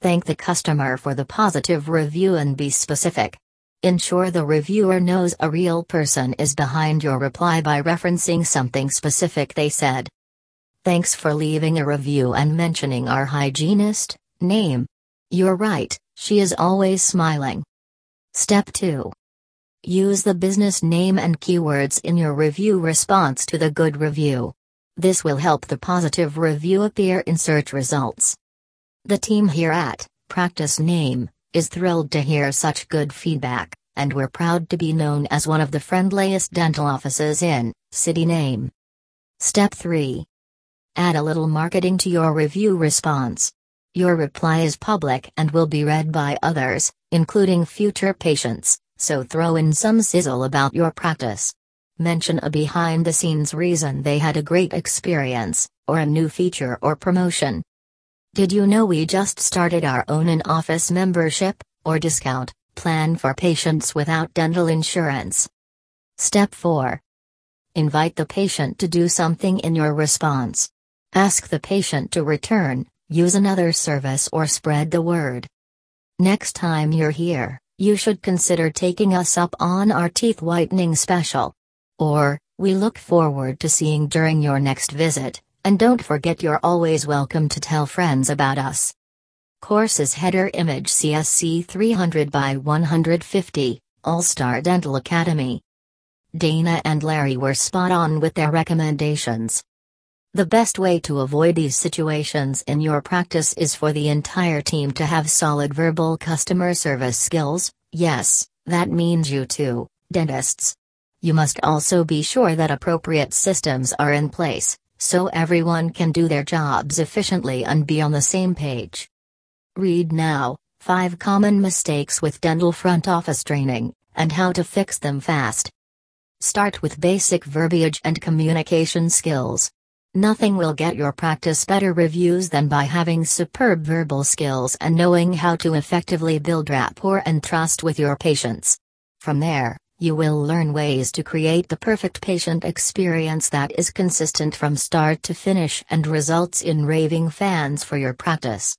Thank the customer for the positive review and be specific. Ensure the reviewer knows a real person is behind your reply by referencing something specific they said. Thanks for leaving a review and mentioning our hygienist name. You're right, she is always smiling. Step 2. Use the business name and keywords in your review response to the good review. This will help the positive review appear in search results. The team here at Practice Name is thrilled to hear such good feedback, and we're proud to be known as one of the friendliest dental offices in City Name. Step 3. Add a little marketing to your review response. Your reply is public and will be read by others, including future patients, so throw in some sizzle about your practice. Mention a behind-the-scenes reason they had a great experience, or a new feature or promotion. Did you know we just started our own in-office membership, or discount, plan for patients without dental insurance? Step 4. Invite the patient to do something in your response. Ask the patient to return, use another service or spread the word. Next time you're here, you should consider taking us up on our teeth whitening special. Or, we look forward to seeing during your next visit. And don't forget you're always welcome to tell friends about us. Courses header image CSC 300 by 150, All-Star Dental Academy. Dana and Larry were spot on with their recommendations. The best way to avoid these situations in your practice is for the entire team to have solid verbal customer service skills. Yes, that means you too, dentists. You must also be sure that appropriate systems are in place, so everyone can do their jobs efficiently and be on the same page. Read now, 5 common mistakes with dental front office training, and how to fix them fast. Start with basic verbiage and communication skills. Nothing will get your practice better reviews than by having superb verbal skills and knowing how to effectively build rapport and trust with your patients. From there, you will learn ways to create the perfect patient experience that is consistent from start to finish and results in raving fans for your practice.